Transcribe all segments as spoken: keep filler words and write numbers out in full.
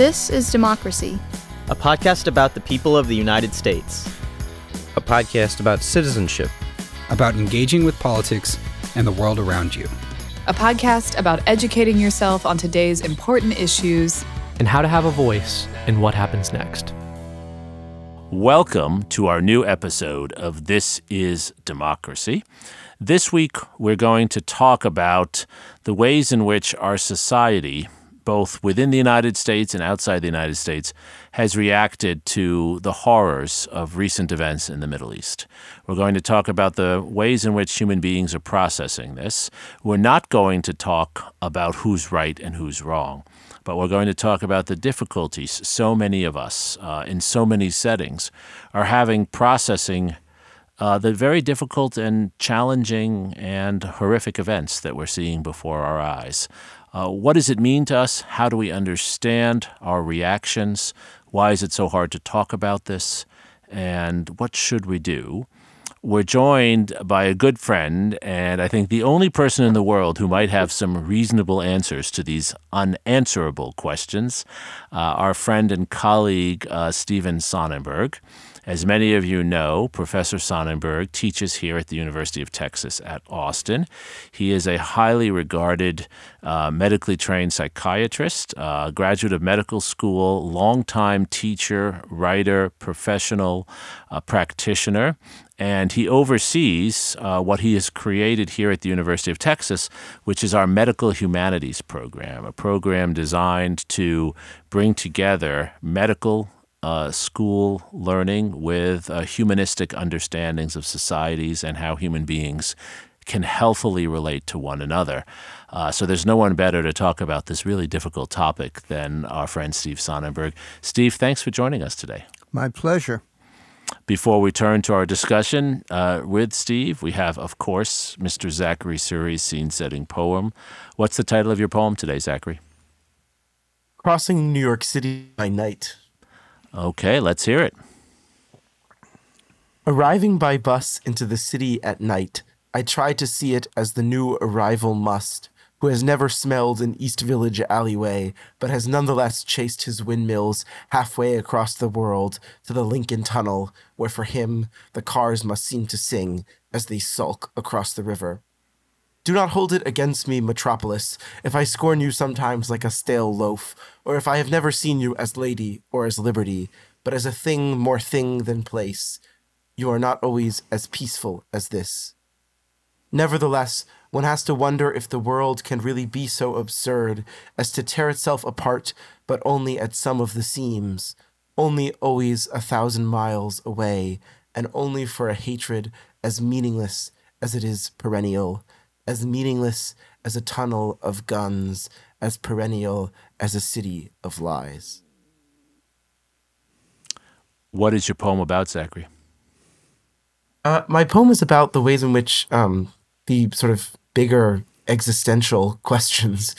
This is Democracy, a podcast about the people of the United States, a podcast about citizenship, about engaging with politics and the world around you, a podcast about educating yourself on today's important issues, and how to have a voice in what happens next. Welcome to our new episode of This is Democracy. This week, we're going to talk about the ways in which our society, both within the United States and outside the United States, has reacted to the horrors of recent events in the Middle East. We're going to talk about the ways in which human beings are processing this. We're not going to talk about who's right and who's wrong, but we're going to talk about the difficulties so many of us uh, in so many settings are having processing Uh, the very difficult and challenging and horrific events that we're seeing before our eyes. Uh, what does it mean to us? How do we understand our reactions? Why is it so hard to talk about this? And what should we do? We're joined by a good friend, and I think the only person in the world who might have some reasonable answers to these unanswerable questions, uh, our friend and colleague, uh, Stephen Sonnenberg. As many of you know, Professor Sonnenberg teaches here at the University of Texas at Austin. He is a highly regarded, uh, medically trained psychiatrist, uh, graduate of medical school, longtime teacher, writer, professional, uh, practitioner. And he oversees uh, what he has created here at the University of Texas, which is our Medical Humanities Program, a program designed to bring together medical Uh, school learning with uh, humanistic understandings of societies and how human beings can healthily relate to one another. Uh, so there's no one better to talk about this really difficult topic than our friend Steve Sonnenberg. Steve, thanks for joining us today. My pleasure. Before we turn to our discussion uh, with Steve, we have, of course, Mister Zachary Suri's scene-setting poem. What's the title of your poem today, Zachary? Crossing New York City by Night. Okay, let's hear it. Arriving by bus into the city at night, I try to see it as the new arrival must, who has never smelled an East Village alleyway, but has nonetheless chased his windmills halfway across the world to the Lincoln Tunnel, where for him the cars must seem to sing as they sulk across the river. Do not hold it against me, Metropolis, if I scorn you sometimes like a stale loaf, or if I have never seen you as lady or as liberty, but as a thing more thing than place. You are not always as peaceful as this. Nevertheless, one has to wonder if the world can really be so absurd as to tear itself apart, but only at some of the seams, only always a thousand miles away, and only for a hatred as meaningless as it is perennial, as meaningless as a tunnel of guns, as perennial as a city of lies. What is your poem about, Zachary? Uh, my poem is about the ways in which um, the sort of bigger existential questions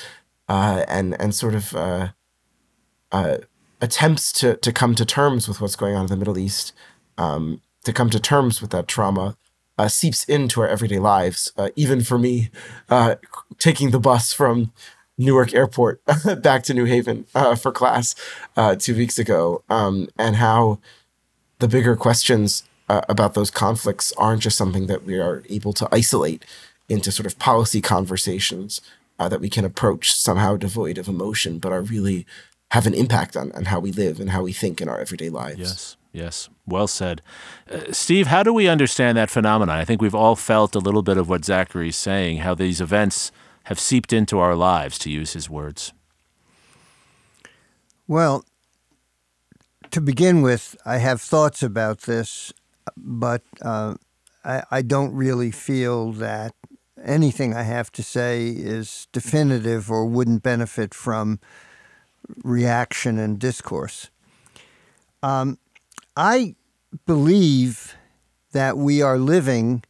uh, and and sort of uh, uh, attempts to, to come to terms with what's going on in the Middle East, um, to come to terms with that trauma, Uh, seeps into our everyday lives. Uh, even for me, uh, taking the bus from Newark Airport back to New Haven uh, for class uh, two weeks ago, um, and how the bigger questions uh, about those conflicts aren't just something that we are able to isolate into sort of policy conversations uh, that we can approach somehow devoid of emotion, but are really have an impact on, on how we live and how we think in our everyday lives. Yes. Yes. Well said. Uh, Steve, how do we understand that phenomenon? I think we've all felt a little bit of what Zachary's saying, how these events have seeped into our lives, to use his words. Well, to begin with, I have thoughts about this, but uh, I, I don't really feel that anything I have to say is definitive or wouldn't benefit from reaction and discourse. Um I believe that we are living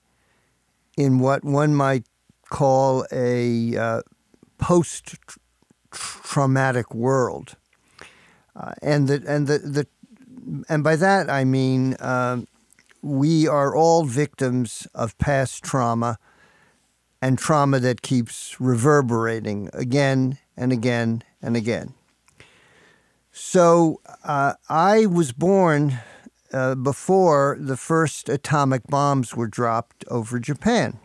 in what one might call a uh, post-traumatic world, uh, and the, and the, the and by that I mean uh, we are all victims of past trauma, and trauma that keeps reverberating again and again and again. So uh, I was born uh, before the first atomic bombs were dropped over Japan.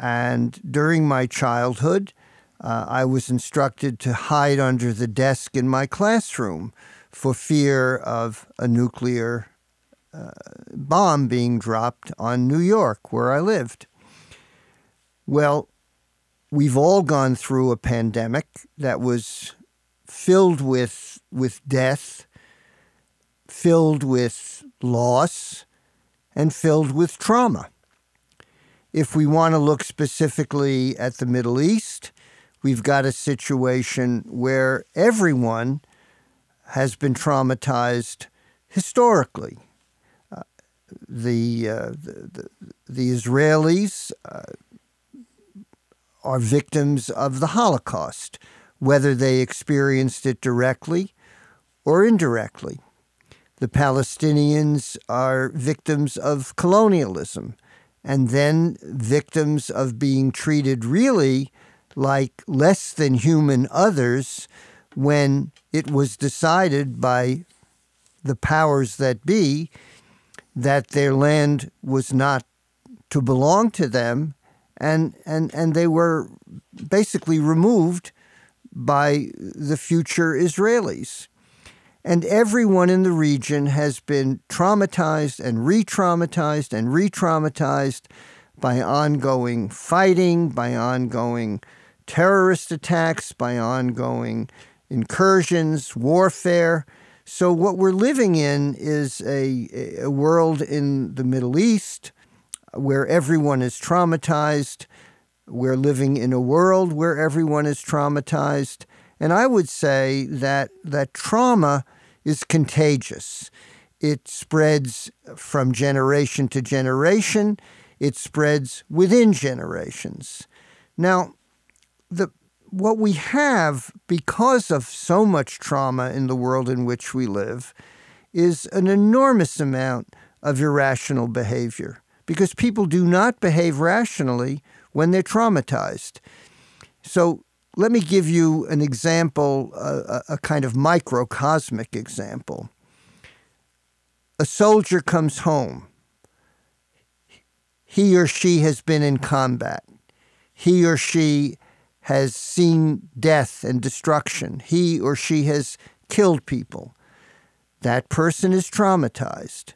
And during my childhood, uh, I was instructed to hide under the desk in my classroom for fear of a nuclear uh, bomb being dropped on New York, where I lived. Well, we've all gone through a pandemic that was filled with with death, filled with loss, and filled with trauma. If we want to look specifically at the Middle East, we've got a situation where everyone has been traumatized historically. Uh, the, uh, the, the the Israelis uh, are victims of the Holocaust, whether they experienced it directly or indirectly. The Palestinians are victims of colonialism, and then victims of being treated really like less than human others when it was decided by the powers that be that their land was not to belong to them, and and, and they were basically removed by the future Israelis. And everyone in the region has been traumatized and re-traumatized and re-traumatized by ongoing fighting, by ongoing terrorist attacks, by ongoing incursions, warfare. So what we're living in is a, a world in the Middle East where everyone is traumatized. We're living in a world where everyone is traumatized. And I would say that that trauma is contagious. It spreads from generation to generation. It spreads within generations. Now, the what we have, because of so much trauma in the world in which we live, is an enormous amount of irrational behavior, because people do not behave rationally when they're traumatized. So let me give you an example, a, a kind of microcosmic example. A soldier comes home. He or she has been in combat. He or she has seen death and destruction. He or she has killed people. That person is traumatized.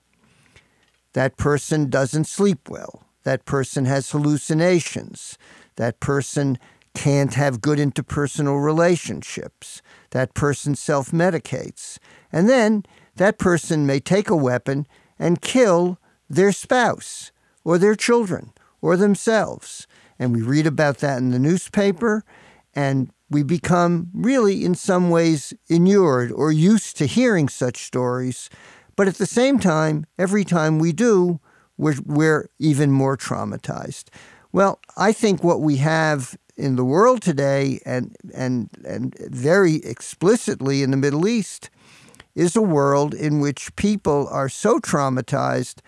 That person doesn't sleep well. That person has hallucinations. That person can't have good interpersonal relationships. That person self-medicates. And then that person may take a weapon and kill their spouse or their children or themselves. And we read about that in the newspaper, and we become really in some ways inured or used to hearing such stories. But at the same time, every time we do, we're, we're even more traumatized. Well, I think what we have in the world today, and and and very explicitly in the Middle East, is a world in which people are so traumatized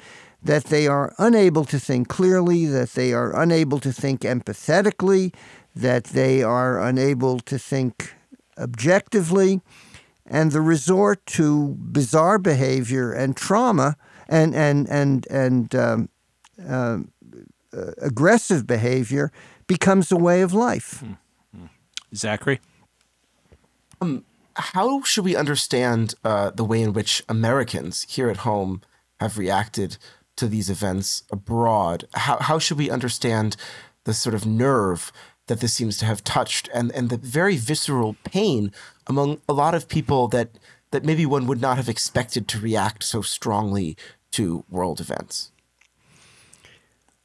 that they are unable to think clearly, that they are unable to think empathetically, that they are unable to think objectively, and the resort to bizarre behavior and trauma and and and and um, uh, aggressive behavior becomes a way of life. Mm-hmm. Zachary? Um, how should we understand uh, the way in which Americans here at home have reacted to these events abroad? How, how should we understand the sort of nerve that this seems to have touched, and, and the very visceral pain among a lot of people that, that maybe one would not have expected to react so strongly to world events?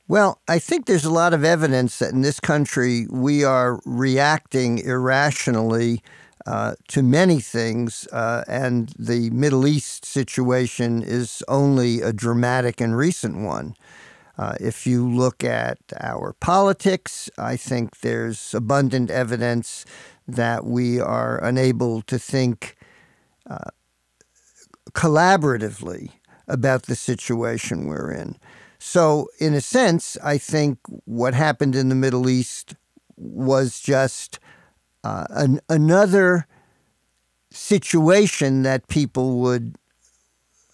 Well, I think there's a lot of evidence that in this country we are reacting irrationally uh, to many things, uh, and the Middle East situation is only a dramatic and recent one. Uh, if you look at our politics, I think there's abundant evidence that we are unable to think uh, collaboratively about the situation we're in. So in a sense, I think what happened in the Middle East was just uh, an, another situation that people would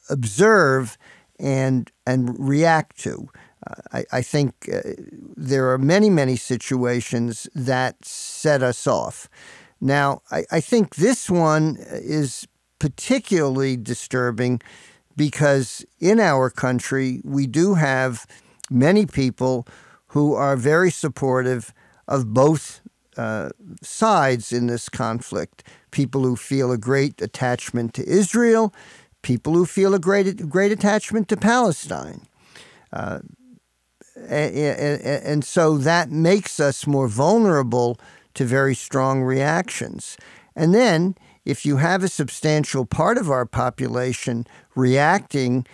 observe and and react to. Uh, I, I think uh, there are many, many situations that set us off. Now, I, I think this one is particularly disturbing because in our country, we do have many people who are very supportive of both uh, sides in this conflict. People who feel a great attachment to Israel, people who feel a great, great attachment to Palestine. Uh, and, and, and so that makes us more vulnerable to very strong reactions. And then if you have a substantial part of our population reacting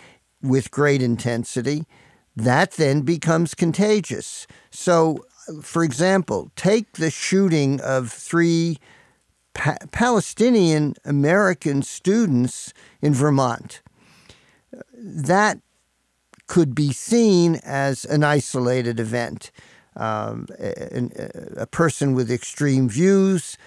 with great intensity, that then becomes contagious. So, for example, take the shooting of three pa- Palestinian American students in Vermont. That could be seen as an isolated event. Um, a, a person with extreme views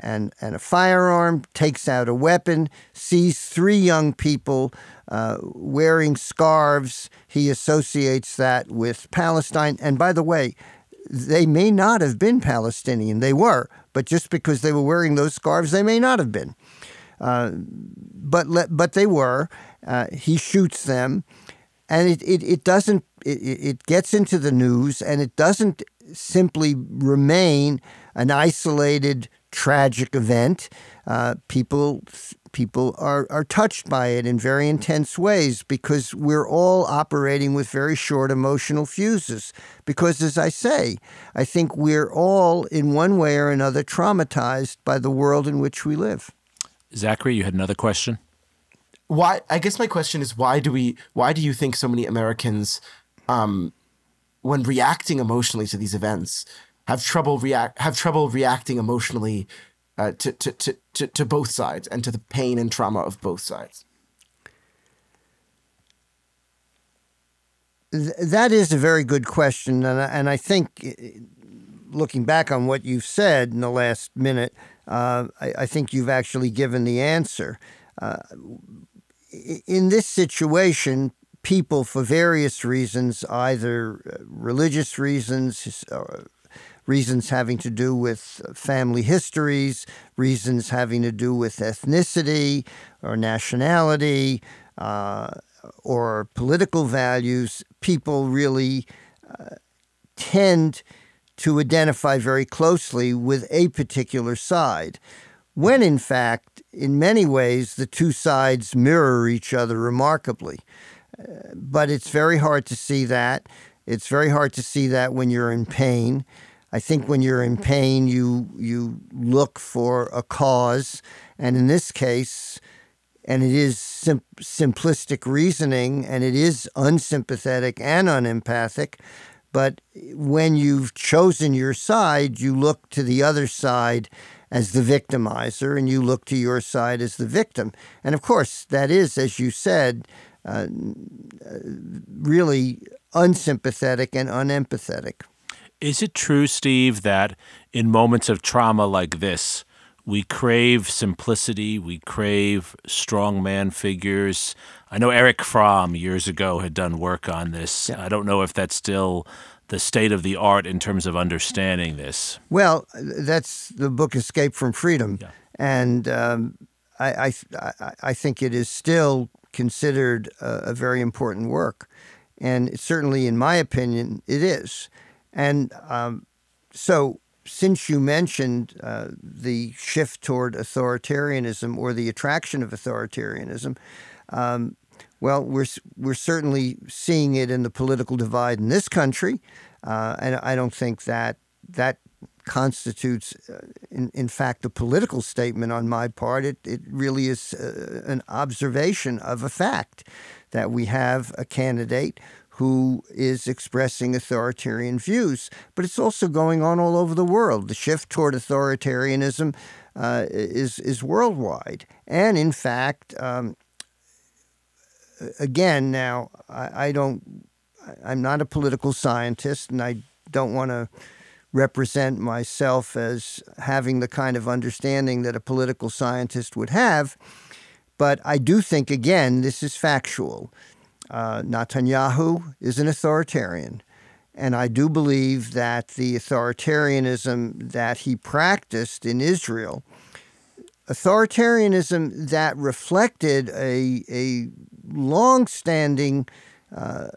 and, and a firearm takes out a weapon, sees three young people uh, wearing scarves. He associates that with Palestine. And by the way, they may not have been Palestinian. They were. But just because they were wearing those scarves, they may not have been. Uh, but, le- but they were. Uh, he shoots them. And it, it, it doesn't, it, it gets into the news, and it doesn't simply remain an isolated, tragic event. Uh, people people are, are touched by it in very intense ways because we're all operating with very short emotional fuses. Because, as I say, I think we're all, in one way or another, traumatized by the world in which we live. Zachary, you had another question? Why? I guess my question is, why do we? Why do you think so many Americans, um, when reacting emotionally to these events, have trouble react have trouble reacting emotionally uh, to, to to to to both sides and to the pain and trauma of both sides? Th- that is a very good question, and I, and I think, looking back on what you've said in the last minute, uh, I, I think you've actually given the answer. Uh, In this situation, people, for various reasons, either religious reasons, reasons having to do with family histories, reasons having to do with ethnicity or nationality, uh, or political values, people really uh, tend to identify very closely with a particular side, when, in fact, in many ways, the two sides mirror each other remarkably. Uh, but it's very hard to see that. It's very hard to see that when you're in pain. I think when you're in pain, you you look for a cause. And in this case, and it is sim- simplistic reasoning, and it is unsympathetic and unempathic. But when you've chosen your side, you look to the other side as the victimizer, and you look to your side as the victim. And of course, that is, as you said, uh, really unsympathetic and unempathetic. Is it true, Steve, that in moments of trauma like this, we crave simplicity, we crave strong man figures? I know Eric Fromm years ago had done work on this. Yeah. I don't know if that's still the state of the art in terms of understanding this. Well, that's the book Escape from Freedom. Yeah. And um, I, I, I think it is still considered a, a very important work. And it, certainly, in my opinion, it is. And um, so since you mentioned uh, the shift toward authoritarianism or the attraction of authoritarianism, um, Well, we're we're certainly seeing it in the political divide in this country, uh, and I don't think that that constitutes, uh, in, in fact, a political statement on my part. It it really is uh, an observation of a fact that we have a candidate who is expressing authoritarian views, but it's also going on all over the world. The shift toward authoritarianism uh, is is worldwide, and in fact. Um, Again, now, I, I don't, I'm not a political scientist, and I don't want to represent myself as having the kind of understanding that a political scientist would have. But I do think, again, this is factual. Uh, Netanyahu is an authoritarian. And I do believe that the authoritarianism that he practiced in Israel, authoritarianism that reflected a, a long-standing uh,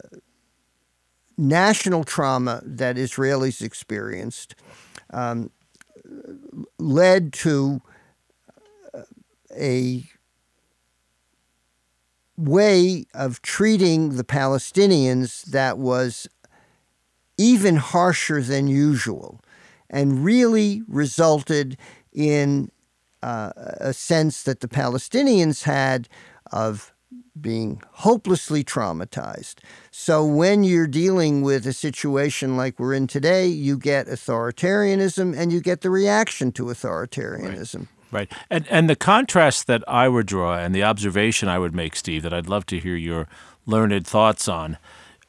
national trauma that Israelis experienced, um, led to a way of treating the Palestinians that was even harsher than usual, and really resulted in uh, a sense that the Palestinians had of being hopelessly traumatized. So when you're dealing with a situation like we're in today, you get authoritarianism and you get the reaction to authoritarianism. Right. Right. And and the contrast that I would draw and the observation I would make, Steve, that I'd love to hear your learned thoughts on,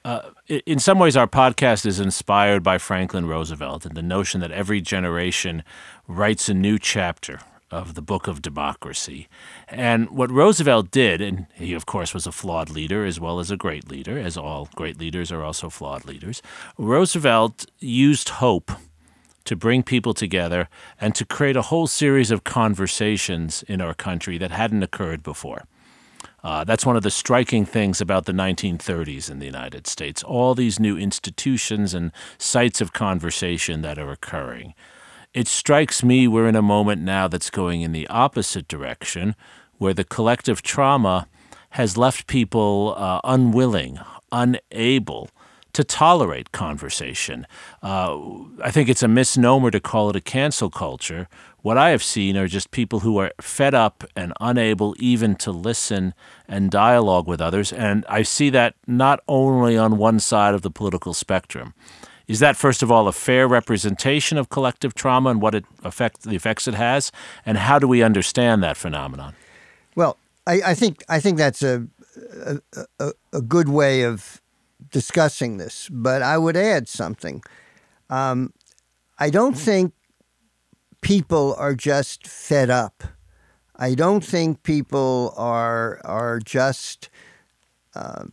uh, in some ways our podcast is inspired by Franklin Roosevelt and the notion that every generation writes a new chapter of the book of democracy. And what Roosevelt did, and he, of course, was a flawed leader as well as a great leader, as all great leaders are also flawed leaders, Roosevelt used hope to bring people together and to create a whole series of conversations in our country that hadn't occurred before. Uh, that's one of the striking things about the nineteen thirties in the United States, all these new institutions and sites of conversation that are occurring. It strikes me we're in a moment now that's going in the opposite direction, where the collective trauma has left people uh, unwilling, unable to tolerate conversation. Uh, I think it's a misnomer to call it a cancel culture. What I have seen are just people who are fed up and unable even to listen and dialogue with others. And I see that not only on one side of the political spectrum. Is that, first of all, a fair representation of collective trauma and what it affect, the effects it has? And how do we understand that phenomenon? Well, I, I think I think that's a, a, a good way of discussing this, but I would add something. Um, I don't think people are just fed up. I don't think people are are just uh,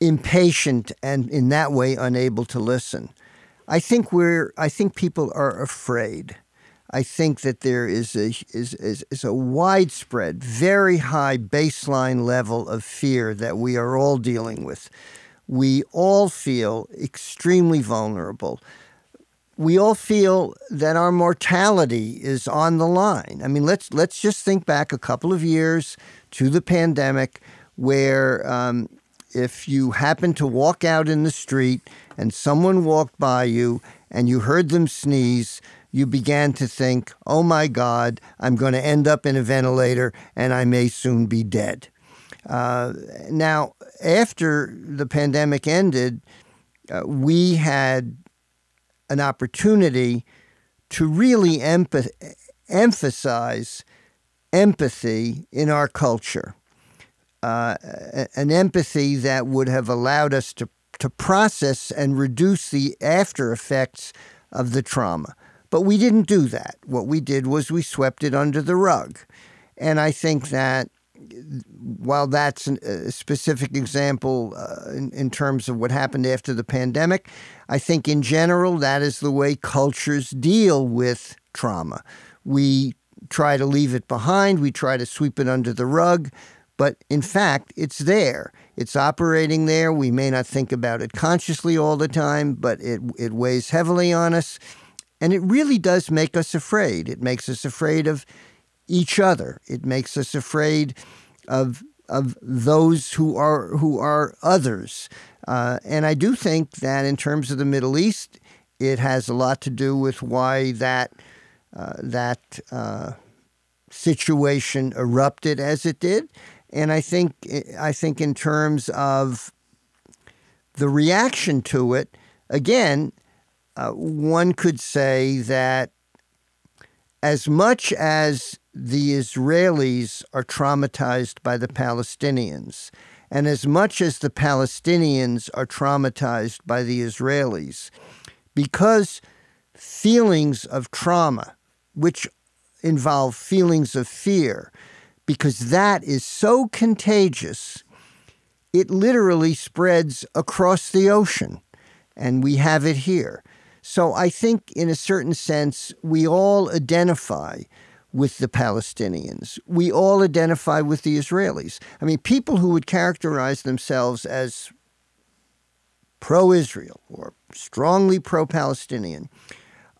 impatient and in that way unable to listen. I think we're. I think people are afraid. I think that there is a is, is is a widespread, very high baseline level of fear that we are all dealing with. We all feel extremely vulnerable. We all feel that our mortality is on the line. I mean, let's let's just think back a couple of years to the pandemic, where um, if you happened to walk out in the street and someone walked by you and you heard them sneeze, you began to think, oh, my God, I'm going to end up in a ventilator and I may soon be dead. Uh, now, after the pandemic ended, uh, we had an opportunity to really empath- emphasize empathy in our culture, uh, an empathy that would have allowed us to, to process and reduce the after effects of the trauma. But we didn't do that. What we did was we swept it under the rug. And I think that while that's a specific example uh, in, in terms of what happened after the pandemic, I think in general that is the way cultures deal with trauma. We try to leave it behind. We try to sweep it under the rug. But in fact, it's there. It's operating there. We may not think about it consciously all the time, but it it weighs heavily on us. And it really does make us afraid. It makes us afraid of each other. It makes us afraid of of those who are who are others. Uh, and I do think that in terms of the Middle East, it has a lot to do with why that uh, that uh, situation erupted as it did. And I think I think in terms of the reaction to it, again. Uh, one could say that as much as the Israelis are traumatized by the Palestinians, and as much as the Palestinians are traumatized by the Israelis, because feelings of trauma, which involve feelings of fear, because that is so contagious, it literally spreads across the ocean, and we have it here. So I think in a certain sense, we all identify with the Palestinians. We all identify with the Israelis. I mean, people who would characterize themselves as pro-Israel or strongly pro-Palestinian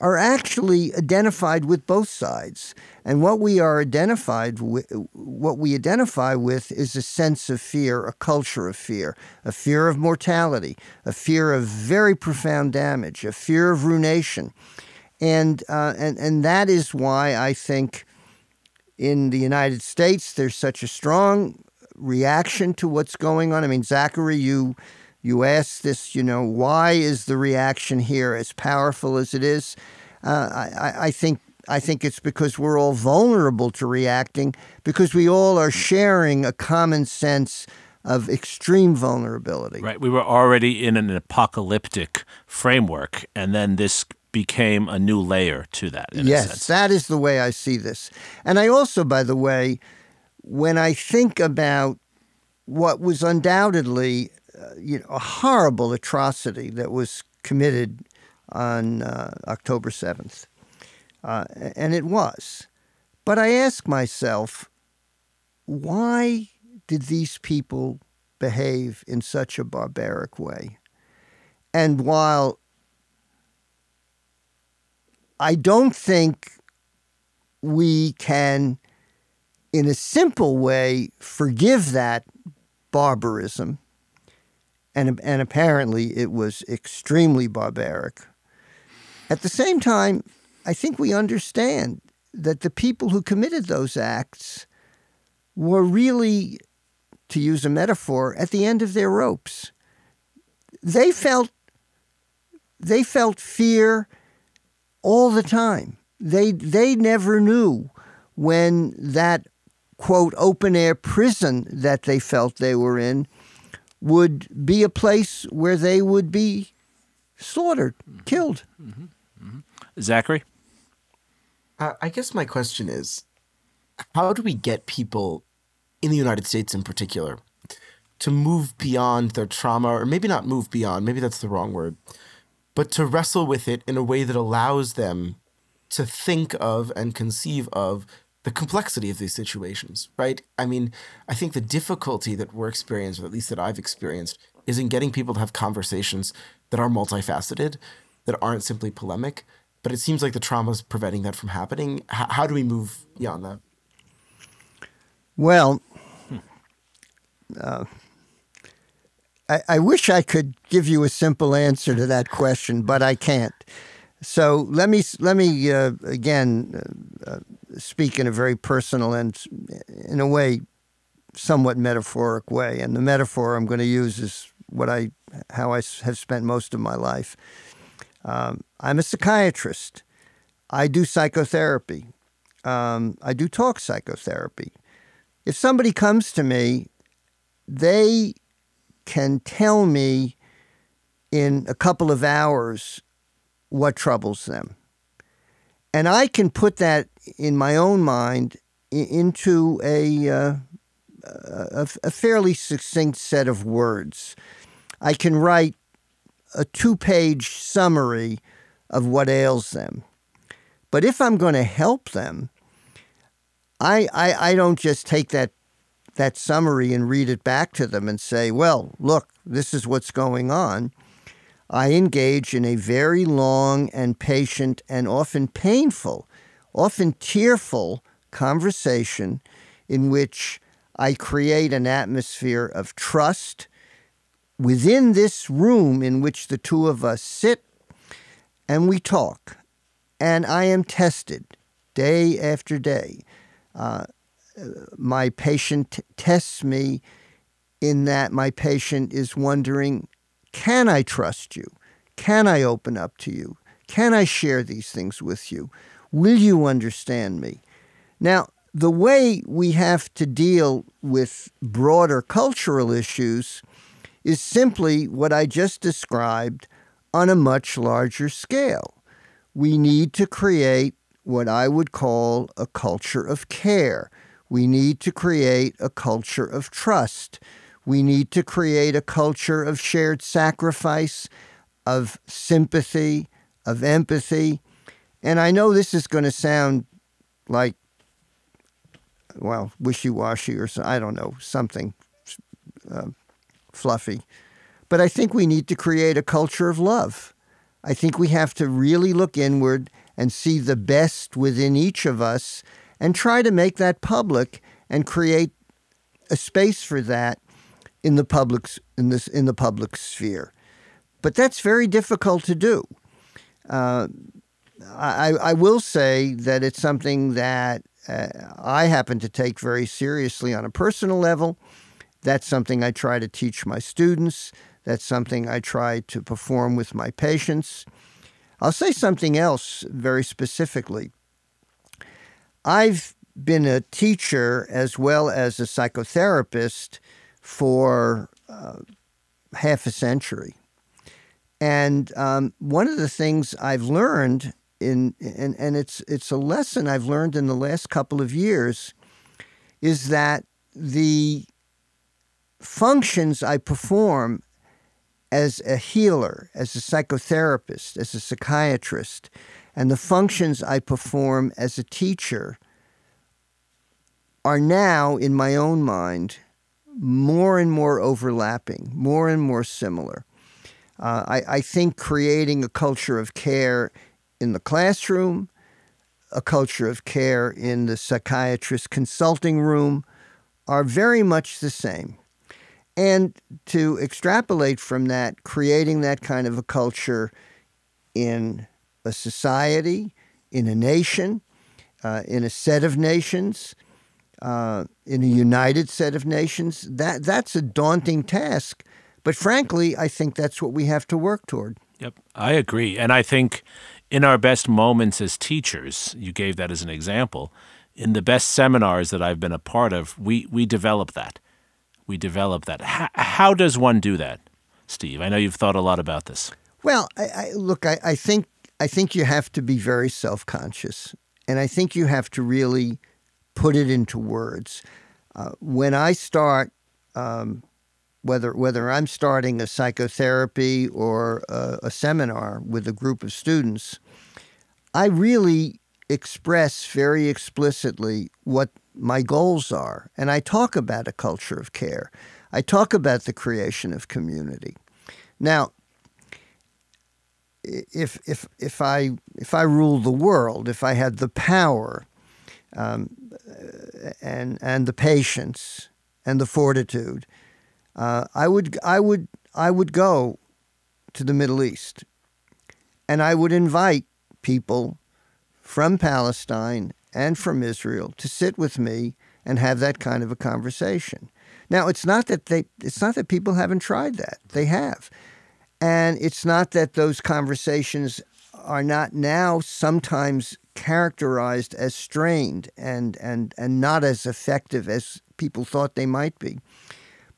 are actually identified with both sides. And what we are identified with, what we identify with is a sense of fear, a culture of fear, a fear of mortality, a fear of very profound damage, a fear of ruination. And, uh, and, and that is why I think in the United States there's such a strong reaction to what's going on. I mean, Zachary, you... You ask this, you know, why is the reaction here as powerful as it is? Uh, I, I think I think it's because we're all vulnerable to reacting, because we all are sharing a common sense of extreme vulnerability. Right. We were already in an apocalyptic framework, and then this became a new layer to that, in yes, a sense. Yes, that is the way I see this. And I also, by the way, when I think about what was undoubtedly Uh, you know, a horrible atrocity that was committed on uh, October seventh. Uh, and it was. But I ask myself, why did these people behave in such a barbaric way? And while I don't think we can, in a simple way, forgive that barbarism, And, and apparently it was extremely barbaric. At the same time, I think we understand that the people who committed those acts were really, to use a metaphor, at the end of their ropes. They felt, they felt fear all the time. They, they never knew when that, quote, open-air prison that they felt they were in would be a place where they would be slaughtered, mm-hmm. killed. Mm-hmm. Mm-hmm. Zachary? Uh, I guess my question is, how do we get people in the United States in particular to move beyond their trauma, or maybe not move beyond, maybe that's the wrong word, but to wrestle with it in a way that allows them to think of and conceive of the complexity of these situations, right? I mean, I think the difficulty that we're experiencing, or at least that I've experienced, is in getting people to have conversations that are multifaceted, that aren't simply polemic, but it seems like the trauma is preventing that from happening. H- how do we move beyond that? Well, hmm. uh, I-, I wish I could give you a simple answer to that question, but I can't. So let me, let me uh, again, uh, uh, speak in a very personal and, in a way, somewhat metaphoric way. And the metaphor I'm going to use is what I, how I have spent most of my life. Um, I'm a psychiatrist. I do psychotherapy. Um, I do talk psychotherapy. If somebody comes to me, they can tell me in a couple of hours what troubles them. And I can put that in my own mind into a, uh, a a fairly succinct set of words. I can write a two-page summary of what ails them. But if I'm going to help them, I, I I don't just take that that summary and read it back to them and say, well, look, this is what's going on. I engage in a very long and patient and often painful, often tearful conversation in which I create an atmosphere of trust within this room in which the two of us sit and we talk. And I am tested day after day. Uh, my patient t- tests me in that my patient is wondering, can I trust you? Can I open up to you? Can I share these things with you? Will you understand me? Now, the way we have to deal with broader cultural issues is simply what I just described, on a much larger scale. We need to create what I would call a culture of care. We need to create a culture of trust. We need to create a culture of shared sacrifice, of sympathy, of empathy. And I know this is going to sound like, well, wishy-washy or, I don't know, something uh, fluffy. But I think we need to create a culture of love. I think we have to really look inward and see the best within each of us and try to make that public and create a space for that in the public, in this, in the public sphere. But that's very difficult to do. Uh, I, I will say that it's something that uh, I happen to take very seriously on a personal level. That's something I try to teach my students. That's something I try to perform with my patients. I'll say something else very specifically. I've been a teacher as well as a psychotherapist for uh, half a century. And um, one of the things I've learned, in and, and it's it's a lesson I've learned in the last couple of years, is that the functions I perform as a healer, as a psychotherapist, as a psychiatrist, and the functions I perform as a teacher are now, in my own mind, more and more overlapping, more and more similar. Uh, I, I think creating a culture of care in the classroom, a culture of care in the psychiatrist consulting room are very much the same. And to extrapolate from that, creating that kind of a culture in a society, in a nation, uh, in a set of nations, uh, in a united set of nations, that that's a daunting task. But frankly, I think that's what we have to work toward. Yep, I agree. And I think in our best moments as teachers, you gave that as an example, in the best seminars that I've been a part of, we we develop that. We develop that. How, how does one do that, Steve? I know you've thought a lot about this. Well, I, I, look, I, I think I think you have to be very self-conscious, and I think you have to really put it into words. Uh, when I start, um, whether whether I'm starting a psychotherapy or a, a seminar with a group of students, I really express very explicitly what my goals are, and I talk about a culture of care. I talk about the creation of community. Now, if if if I if I ruled the world, if I had the power, um, and and the patience and the fortitude, uh, I would I would I would go to the Middle East, and I would invite people from Palestine and from Israel to sit with me and have that kind of a conversation. Now, it's not that they it's not that people haven't tried that. They have. And it's not that those conversations are not now sometimes characterized as strained and and and not as effective as people thought they might be.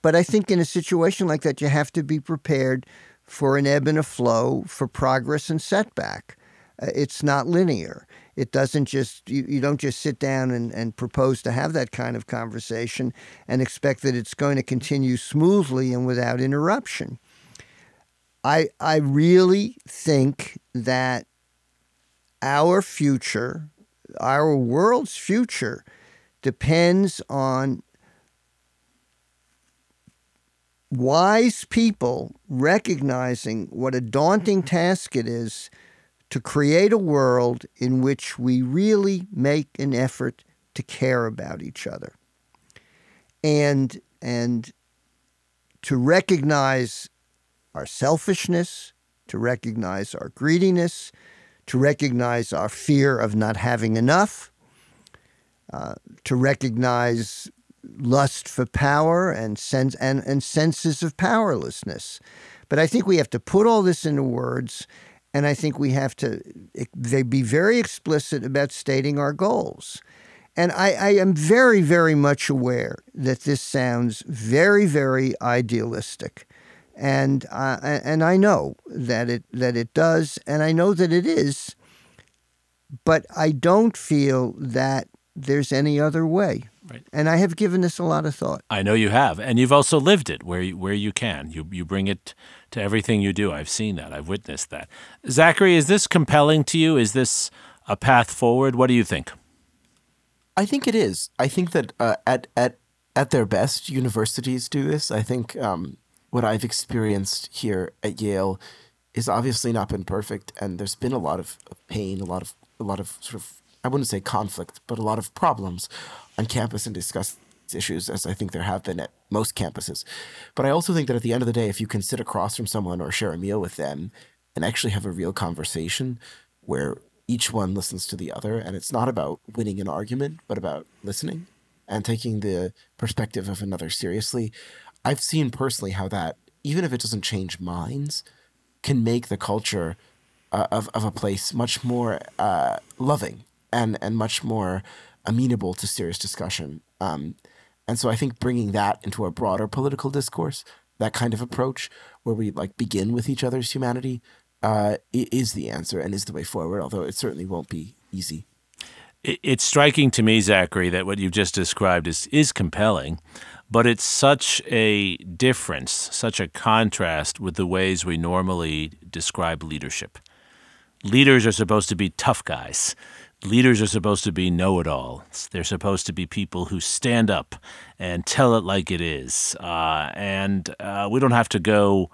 But I think in a situation like that, you have to be prepared for an ebb and a flow, for progress and setback. Uh, it's not linear. It doesn't just, you, you don't just sit down and, and propose to have that kind of conversation and expect that it's going to continue smoothly and without interruption. I, I really think that our future, our world's future, depends on wise people recognizing what a daunting task it is to create a world in which we really make an effort to care about each other and and to recognize our selfishness, to recognize our greediness, to recognize our fear of not having enough, uh, to recognize lust for power and, sense, and, and senses of powerlessness. But I think we have to put all this into words. And I think we have to they be very explicit about stating our goals. And I, I am very, very much aware that this sounds very, very idealistic. And uh, and I know that it that it does, and I know that it is, but I don't feel that there's any other way. Right. And I have given this a lot of thought. I know you have, and you've also lived it where you, where you can. You you bring it to everything you do. I've seen that. I've witnessed that. Zachary, is this compelling to you? Is this a path forward? What do you think? I think it is. I think that uh, at at at their best, universities do this. I think. Um, What I've experienced here at Yale is obviously not been perfect, and there's been a lot of pain, a lot of a lot of sort of I wouldn't say conflict, but a lot of problems on campus and discuss issues, as I think there have been at most campuses. But I also think that at the end of the day, if you can sit across from someone or share a meal with them and actually have a real conversation where each one listens to the other, and it's not about winning an argument, but about listening and taking the perspective of another seriously. I've seen personally how that, even if it doesn't change minds, can make the culture uh, of of a place much more uh, loving and and much more amenable to serious discussion. Um, and so I think bringing that into a broader political discourse, that kind of approach where we like begin with each other's humanity, uh, is the answer and is the way forward, although it certainly won't be easy. It's striking to me, Zachary, that what you've just described is is compelling. But it's such a difference, such a contrast with the ways we normally describe leadership. Leaders are supposed to be tough guys. Leaders are supposed to be know-it-alls. They're supposed to be people who stand up and tell it like it is. Uh, and uh, we don't have to go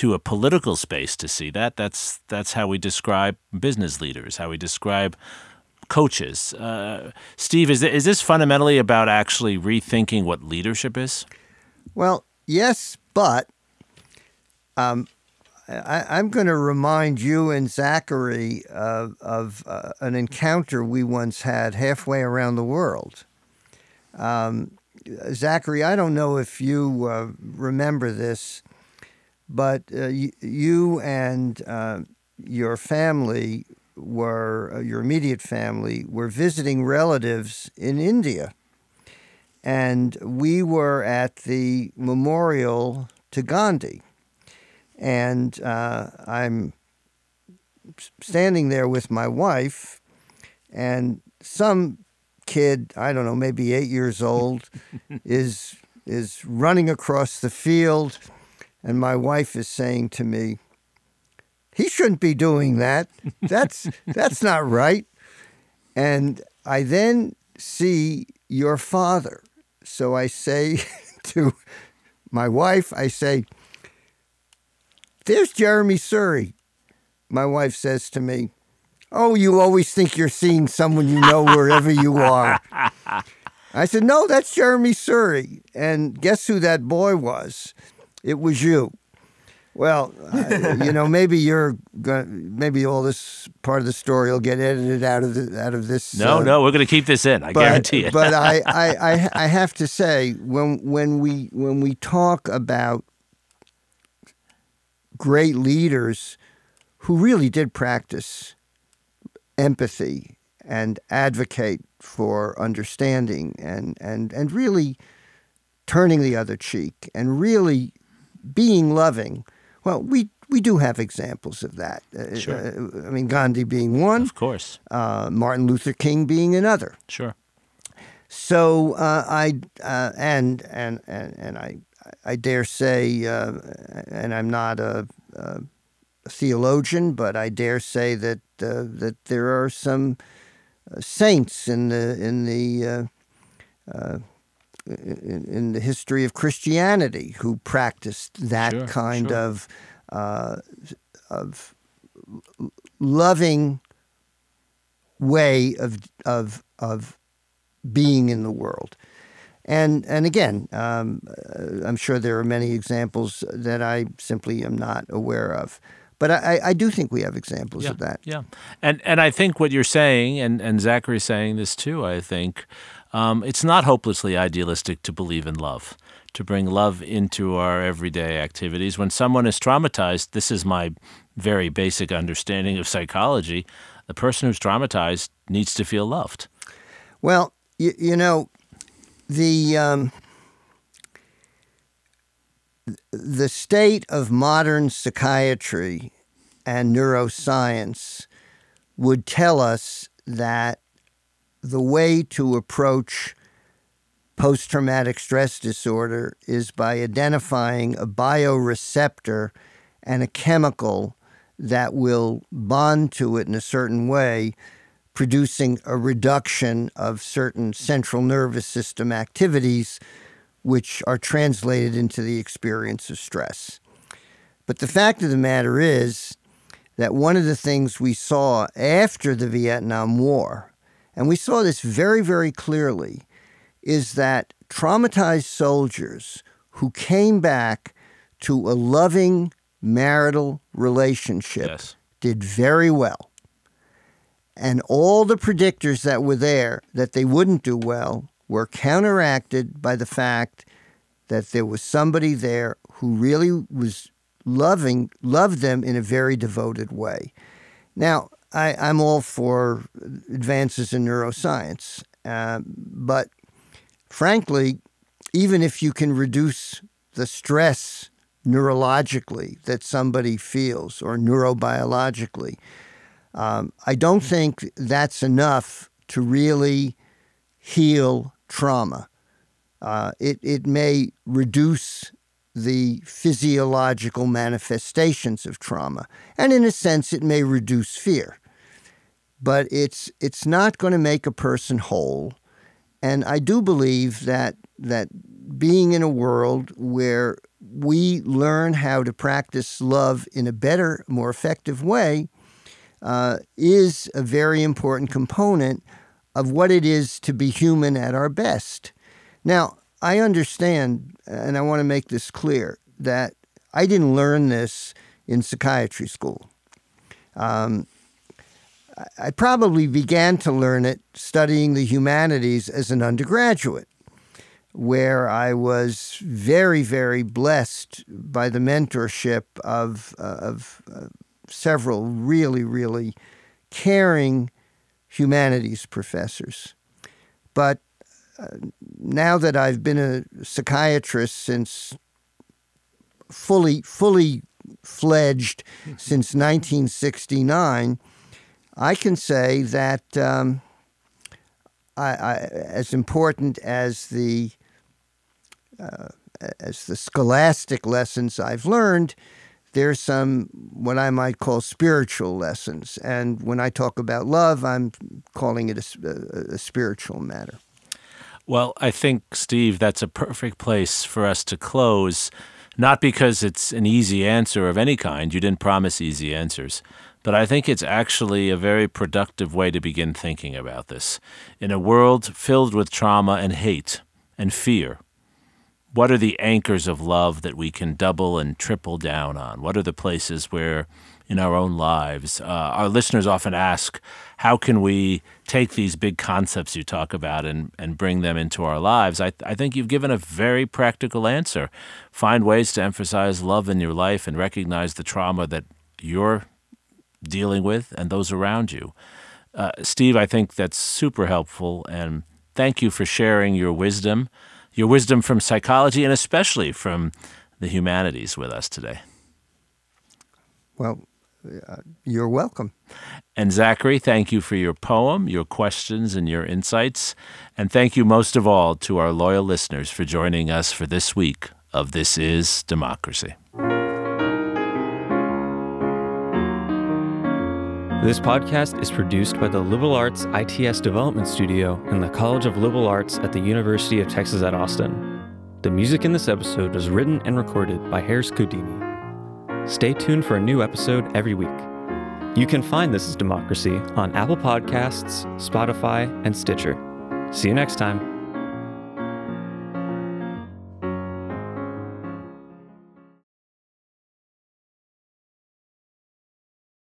to a political space to see that. That's, that's how we describe business leaders, how we describe coaches. Uh, Steve, is, th- is this fundamentally about actually rethinking what leadership is? Well, yes, but um, I, I'm going to remind you and Zachary uh, of uh, an encounter we once had halfway around the world. Um, Zachary, I don't know if you uh, remember this, but uh, y- you and uh, your family were, uh, your immediate family, were visiting relatives in India. And we were at the memorial to Gandhi. And uh, I'm standing there with my wife, and some kid, I don't know, maybe eight years old, is is running across the field. And my wife is saying to me, "He shouldn't be doing that. That's that's not right." And I then see your father. So I say to my wife, I say, "There's Jeremy Suri." My wife says to me, "Oh, you always think you're seeing someone you know wherever you are." I said, "No, that's Jeremy Suri." And guess who that boy was? It was you. Well, uh, you know, maybe you're gonna, maybe all this part of the story will get edited out of the, out of this. No, uh, no, we're going to keep this in. I but, guarantee it. But I, I, I, I have to say, when when we when we talk about great leaders who really did practice empathy and advocate for understanding and and, and really turning the other cheek and really being loving. Well, we, we do have examples of that. Sure. Uh, I mean, Gandhi being one. Of course. Uh, Martin Luther King being another. Sure. So uh, I uh, and and and and I I dare say, uh, and I'm not a, a theologian, but I dare say that uh, that there are some saints in the in the. Uh, uh, In, in the history of Christianity, who practiced that sure, kind sure. of uh, of loving way of of of being in the world, and and again, um, I'm sure there are many examples that I simply am not aware of. But I, I do think we have examples yeah, of that. Yeah, and and I think what you're saying, and and Zachary's saying this too. I think um, it's not hopelessly idealistic to believe in love, to bring love into our everyday activities. When someone is traumatized, this is my very basic understanding of psychology. The person who's traumatized needs to feel loved. Well, you, you know, the um, the state of modern psychiatry and neuroscience would tell us that the way to approach post-traumatic stress disorder is by identifying a bioreceptor and a chemical that will bond to it in a certain way, producing a reduction of certain central nervous system activities which are translated into the experience of stress. But the fact of the matter is that one of the things we saw after the Vietnam War, and we saw this very, very clearly, is that traumatized soldiers who came back to a loving marital relationship yes. did very well. And all the predictors that were there that they wouldn't do well were counteracted by the fact that there was somebody there who really was loving, loved them in a very devoted way. Now, I, I'm all for advances in neuroscience, uh, but frankly, even if you can reduce the stress neurologically that somebody feels or neurobiologically, um, I don't think that's enough to really heal trauma. Uh, it, it may reduce the physiological manifestations of trauma, and in a sense, it may reduce fear. But it's it's not going to make a person whole. And I do believe that that being in a world where we learn how to practice love in a better, more effective way uh, is a very important component of what it is to be human at our best. Now, I understand, and I want to make this clear, that I didn't learn this in psychiatry school. Um, I probably began to learn it studying the humanities as an undergraduate, where I was very, very blessed by the mentorship of, uh, of uh, several really, really caring humanities professors. But uh, now that I've been a psychiatrist since fully, fully fledged since nineteen sixty-nine, I can say that um, I, I, as important as the uh, as the scholastic lessons I've learned, there's some what I might call spiritual lessons. And when I talk about love, I'm calling it a, a, a spiritual matter. Well, I think, Steve, that's a perfect place for us to close, not because it's an easy answer of any kind. You didn't promise easy answers. But I think it's actually a very productive way to begin thinking about this. In a world filled with trauma and hate and fear, what are the anchors of love that we can double and triple down on? What are the places where, in our own lives, uh, our listeners often ask, how can we take these big concepts you talk about and, and bring them into our lives? I, I think you've given a very practical answer. Find ways to emphasize love in your life and recognize the trauma that you're dealing with and those around you. Uh, Steve, I think that's super helpful, and thank you for sharing your wisdom, your wisdom from psychology and especially from the humanities with us today. Well, uh, you're welcome. And Zachary, thank you for your poem, your questions, and your insights. And thank you most of all to our loyal listeners for joining us for this week of This is Democracy. This podcast is produced by the Liberal Arts I T S Development Studio in the College of Liberal Arts at the University of Texas at Austin. The music in this episode was written and recorded by Harris Koudini. Stay tuned for a new episode every week. You can find This is Democracy on Apple Podcasts, Spotify, and Stitcher. See you next time.